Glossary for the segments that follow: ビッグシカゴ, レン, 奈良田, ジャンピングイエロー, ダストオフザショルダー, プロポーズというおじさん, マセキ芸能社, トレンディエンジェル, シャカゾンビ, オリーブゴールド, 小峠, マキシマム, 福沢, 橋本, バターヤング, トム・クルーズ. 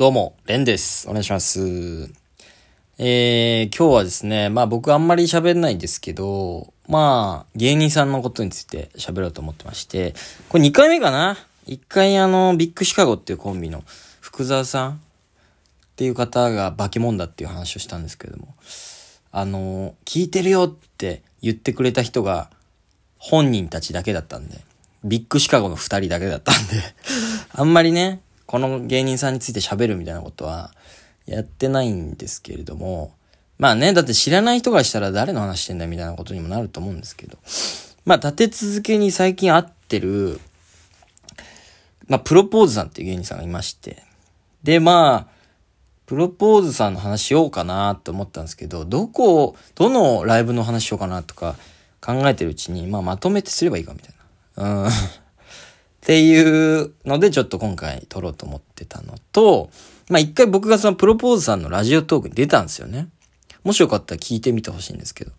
どうも、レンです。お願いします。今日はですね、僕あんまり喋んないんですけど、芸人さんのことについて喋ろうと思ってまして、これ2回目かな ?1 回ビッグシカゴっていうコンビの福沢さんっていう方がバケモンだっていう話をしたんですけれども、聞いてるよって言ってくれた人が本人たちだけだったんで、ビッグシカゴの2人だけだったんで、あんまりね、この芸人さんについて喋るみたいなことはやってないんですけれども、だって知らない人がしたら誰の話してんだみたいなことにもなると思うんですけど、立て続けに最近会ってる、プロポーズさんっていう芸人さんがいまして、で、プロポーズさんの話しようかなと思ったんですけど、どのライブの話しようかなとか考えてるうちに、まとめてすればいいかみたいな。っていうので、ちょっと今回撮ろうと思ってたのと、一回僕がそのプロポーズさんのラジオトークに出たんですよね。もしよかったら聞いてみてほしいんですけど、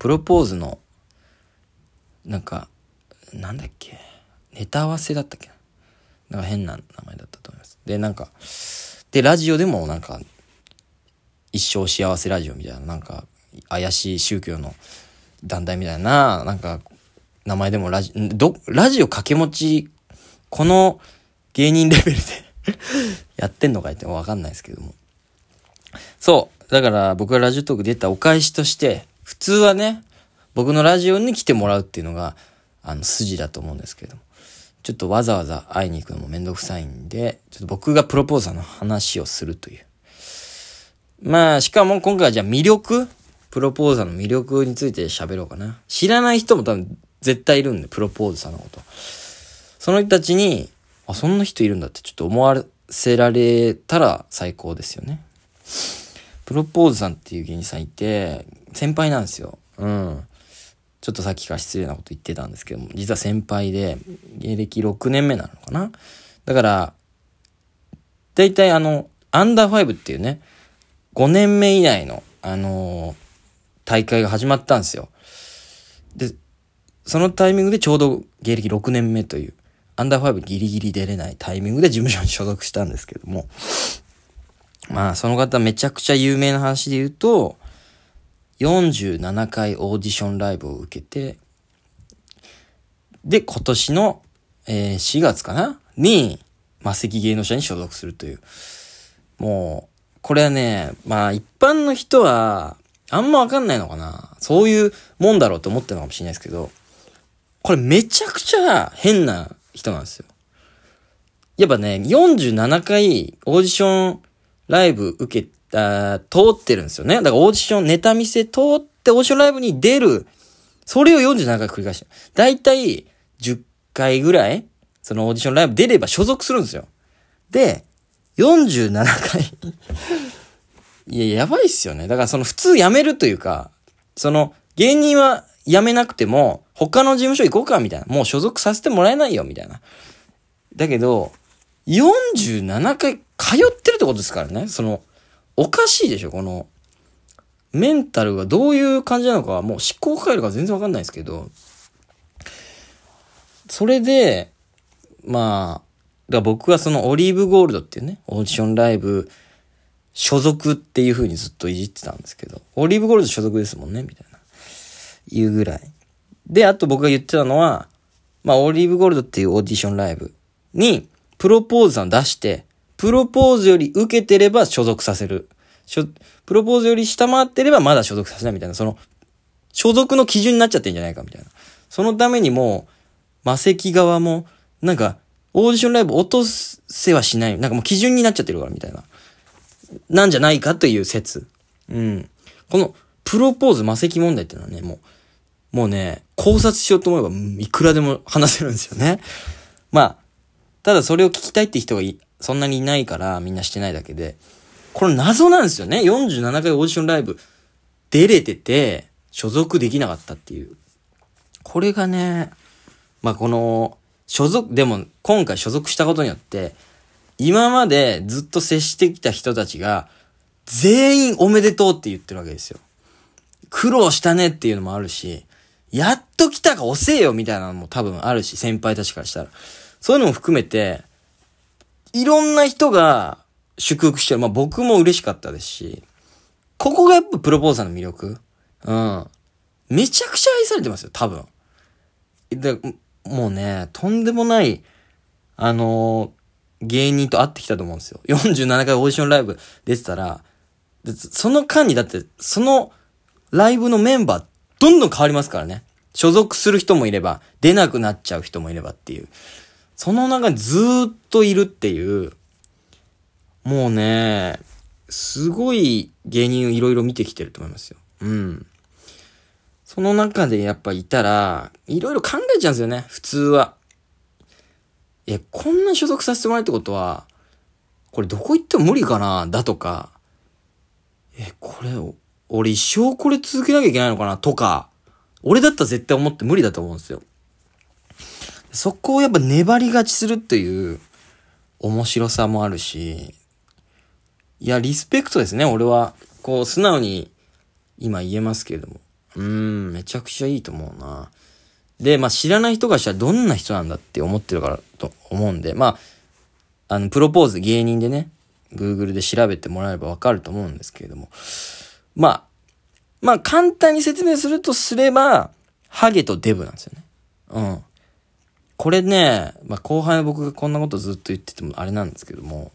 プロポーズの、ネタ合わせだったっけな。変な名前だったと思います。で、で、ラジオでも一生幸せラジオみたいな、怪しい宗教の団体みたいな、名前でもラジオ掛け持ち、この芸人レベルでやってんのかってわかんないですけども。そう。だから僕がラジオトーク出たお返しとして、普通はね、僕のラジオに来てもらうっていうのが、筋だと思うんですけども。ちょっとわざわざ会いに行くのもめんどくさいんで、ちょっと僕がプロポーザーの話をするという。しかも今回はじゃあプロポーザーの魅力について喋ろうかな。知らない人も多分絶対いるんで、プロポーズさんのこと。その人たちに、そんな人いるんだってちょっと思わせられたら最高ですよね。プロポーズさんっていう芸人さんいて、先輩なんですよ。ちょっとさっきから失礼なこと言ってたんですけども、実は先輩で、芸歴6年目なのかな。だから、だいたいアンダー5っていうね、5年目以内の、大会が始まったんですよ。で、そのタイミングでちょうど芸歴6年目という、アンダー5ギリギリ出れないタイミングで事務所に所属したんですけども、その方めちゃくちゃ有名な話で言うと、47回オーディションライブを受けて、で、今年の、4月かなに、マセキ芸能社に所属するという。もう、これはね、一般の人は、あんまわかんないのかな。そういうもんだろうと思ってるのかもしれないですけど、これめちゃくちゃ変な人なんですよ。やっぱね、47回オーディションライブ受けて、通ってるんですよね。だからオーディション、ネタ見せ通ってオーディションライブに出る。それを47回繰り返してる。だいたい10回ぐらい、そのオーディションライブ出れば所属するんですよ。で、47回。やばいっすよね。だから普通辞めるというか、芸人は辞めなくても、他の事務所行こうか、みたいな。もう所属させてもらえないよ、みたいな。だけど、47回通ってるってことですからね。おかしいでしょ、この、メンタルがどういう感じなのかは、もう思考回路が全然わかんないですけど、それで、僕はオリーブゴールドっていうね、オーディションライブ、所属っていう風にずっといじってたんですけど、オリーブゴールド所属ですもんね、みたいな、いうぐらい。で、あと僕が言ってたのは、オリーブゴールドっていうオーディションライブに、プロポーズさん出して、プロポーズより受けてれば所属させる。プロポーズより下回ってればまだ所属させないみたいな、所属の基準になっちゃってんじゃないかみたいな。そのためにもう、マセキ側も、オーディションライブ落とせはしない。もう基準になっちゃってるからみたいな。なんじゃないかという説。この、プロポーズマセキ問題っていうのはね、もうね、考察しようと思えば、いくらでも話せるんですよね。ただそれを聞きたいって人がそんなにいないからみんなしてないだけで、これ謎なんですよね。47回オーディションライブ出れてて所属できなかったっていう。これがね、この所属、でも今回所属したことによって今までずっと接してきた人たちが全員おめでとうって言ってるわけですよ。苦労したねっていうのもあるし、やっと来たか遅えよみたいなのも多分あるし、先輩たちからしたら。そういうのも含めていろんな人が祝福してる。まあ僕も嬉しかったですし、ここがやっぱプロポーザーの魅力。うん。めちゃくちゃ愛されてますよ、多分。で、もうね、とんでもない、芸人と会ってきたと思うんですよ。47回オーディションライブ出てたら、その間にだって、そのライブのメンバー、どんどん変わりますからね。所属する人もいれば、出なくなっちゃう人もいればっていう。その中にずーっといるっていう、もうね、すごい芸人をいろいろ見てきてると思いますよ。うん。その中でやっぱいたら、いろいろ考えちゃうんですよね、普通は。いや、こんな所属させてもらうってことは、これどこ行っても無理かな、だとか、これ、俺一生これ続けなきゃいけないのかな、とか、俺だったら絶対思って無理だと思うんですよ。そこをやっぱ粘り勝ちするっていう面白さもあるし、いや、リスペクトですね、俺は。こう、素直に今言えますけれども。めちゃくちゃいいと思うな。で、まあ、知らない人がしたらどんな人なんだって思ってるからと思うんで、まあ、プロポーズ芸人でね、Google で調べてもらえればわかると思うんですけれども。まあ、簡単に説明するとすれば、ハゲとデブなんですよね。うん。これね、まあ、後輩の僕がこんなことずっと言っててもあれなんですけども、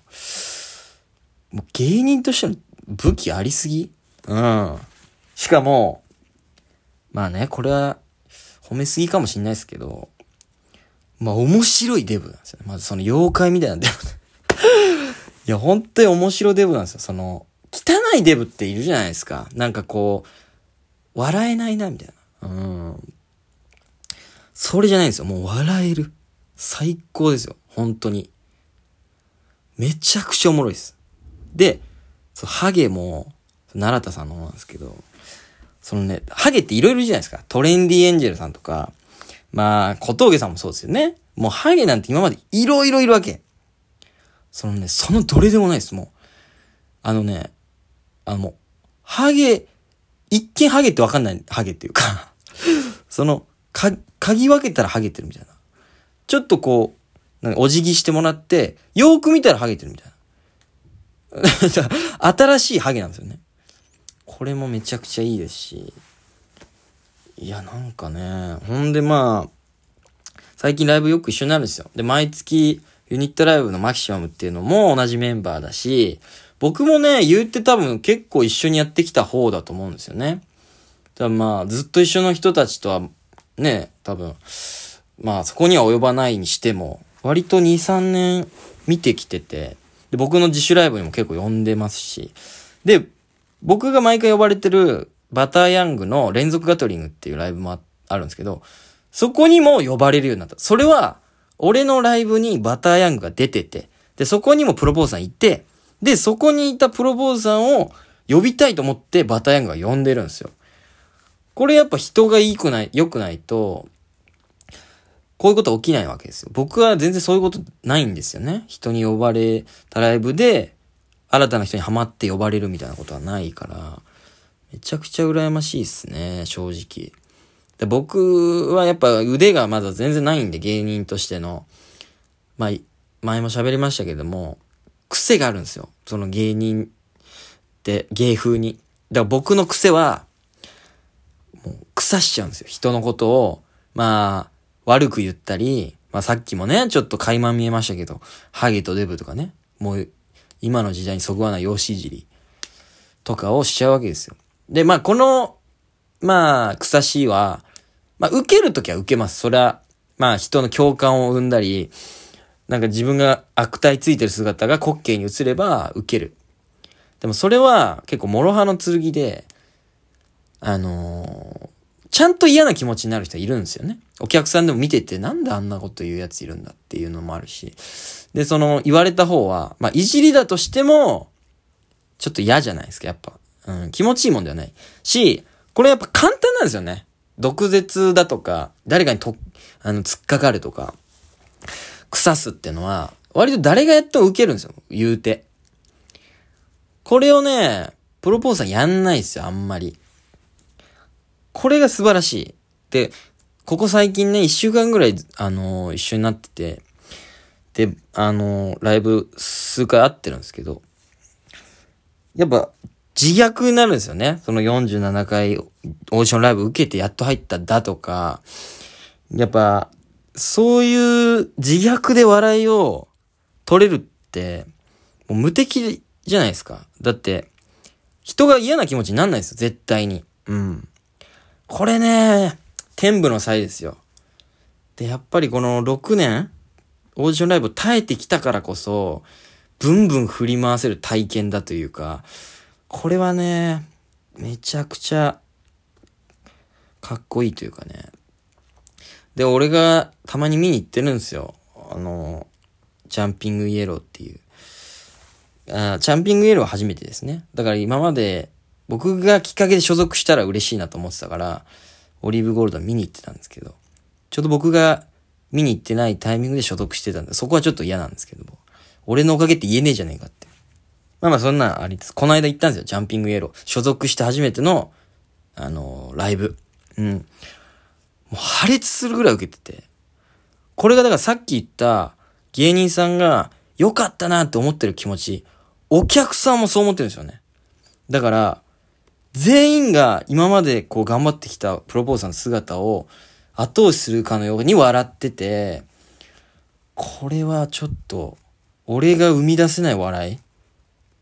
もう芸人としての武器ありすぎ？うん。しかも、まあね、これは褒めすぎかもしんないですけど、まあ面白いデブなんですよね。まずその妖怪みたいなデブ。いや、本当に面白デブなんですよ。その、汚いデブっているじゃないですか。なんかこう、笑えないな、みたいな。それじゃないんですよ。もう笑える。最高ですよ。本当に。めちゃくちゃおもろいです。で、そのハゲも、奈良田さんの方なんですけど、そのね、ハゲっていろいろいるじゃないですか。トレンディエンジェルさんとか、まあ、小峠さんもそうですよね。もうハゲなんて今までいろいろいるわけ。そのね、そのどれでもないです、もう。もう、ハゲ、一見ハゲってわかんないハゲっていうか、その、嗅ぎ分けたらハゲてるみたいな。ちょっとこう、なんかお辞儀してもらって、よく見たらハゲてるみたいな。新しいハゲなんですよね。これもめちゃくちゃいいですし。いや、なんかね。ほんでまあ、最近ライブよく一緒になるんですよ。で、毎月ユニットライブのマキシマムっていうのも同じメンバーだし、僕もね、言って多分結構一緒にやってきた方だと思うんですよね。だからまあ、ずっと一緒の人たちとはね、多分、まあそこには及ばないにしても、割と2、3年見てきてて、で、僕の自主ライブにも結構呼んでますし、で、僕が毎回呼ばれてるバターヤングの連続ガトリングっていうライブもあるんですけど、そこにも呼ばれるようになった。それは、俺のライブにバターヤングが出てて、で、そこにもプロポーザーいて、で、そこにいたプロポーザーを呼びたいと思ってバターヤングが呼んでるんですよ。これやっぱ人が良くないと、こういうこと起きないわけですよ。僕は全然そういうことないんですよね。人に呼ばれたライブで、新たな人にハマって呼ばれるみたいなことはないから、めちゃくちゃ羨ましいっすね、正直。で、僕はやっぱ腕がまだ全然ないんで、芸人としての。まあ、前も喋りましたけども、癖があるんですよ。その芸人って、芸風に。だから僕の癖は、もう腐しちゃうんですよ。人のことを、まあ、悪く言ったり、まあさっきもね、ちょっと垣間見えましたけど、ハゲとデブとかね、もう、今の時代にそぐわない容姿いじりとかをしちゃうわけですよ。で、まあ、この、まあ、草しは、まあ、受けるときは受けます。それは、まあ、人の共感を生んだり、なんか自分が悪態ついてる姿が滑稽に映れば受ける。でもそれは結構諸刃の剣で、ちゃんと嫌な気持ちになる人いるんですよね。お客さんでも見てて、なんであんなこと言うやついるんだっていうのもあるし。で、その、言われた方は、まあ、いじりだとしても、ちょっと嫌じゃないですか、やっぱ。気持ちいいもんではない。し、これやっぱ簡単なんですよね。毒舌だとか、誰かに突っかかるとか、腐すってのは、割と誰がやっても受けるんですよ、言うて。これをね、プロポーザーやんないですよ、あんまり。これが素晴らしい。で、ここ最近ね、一週間ぐらい、一緒になってて、で、ライブ数回会ってるんですけど、やっぱ自虐になるんですよね。その47回オーディションライブ受けてやっと入ったんだとか、やっぱそういう自虐で笑いを取れるってもう無敵じゃないですか。だって人が嫌な気持ちになんないですよ、絶対に。うん。これね、天賦の才ですよ。で、やっぱりこの6年、オーディションライブを耐えてきたからこそ、ブンブン振り回せる体験だというか、これはね、めちゃくちゃ、かっこいいというかね。で、俺がたまに見に行ってるんですよ。ジャンピングイエローっていう。ジャンピングイエローは初めてですね。だから今まで、僕がきっかけで所属したら嬉しいなと思ってたから、オリーブゴールド見に行ってたんですけど、ちょっと僕が見に行ってないタイミングで所属してたんで、そこはちょっと嫌なんですけども、俺のおかげって言えねえじゃねえかって。まあそんなんありつつ、この間行ったんですよ、ジャンピングイエロー。所属して初めての、ライブ。うん。もう破裂するぐらい受けてて。これがだからさっき言った芸人さんが良かったなって思ってる気持ち、お客さんもそう思ってるんですよね。だから、全員が今までこう頑張ってきたプロポーズさんの姿を後押しするかのように笑ってて、これはちょっと俺が生み出せない笑い、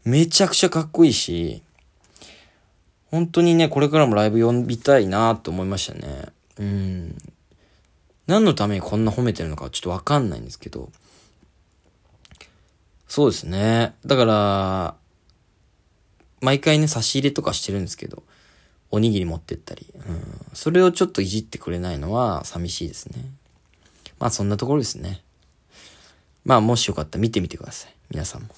めちゃくちゃかっこいいし、本当にね、これからもライブ呼びたいなと思いましたね。何のためにこんな褒めてるのかちょっとわかんないんですけど、そうですね。だから毎回ね、差し入れとかしてるんですけど、おにぎり持ってったり、それをちょっといじってくれないのは寂しいですね。まあそんなところですね。まあもしよかったら見てみてください、皆さんも。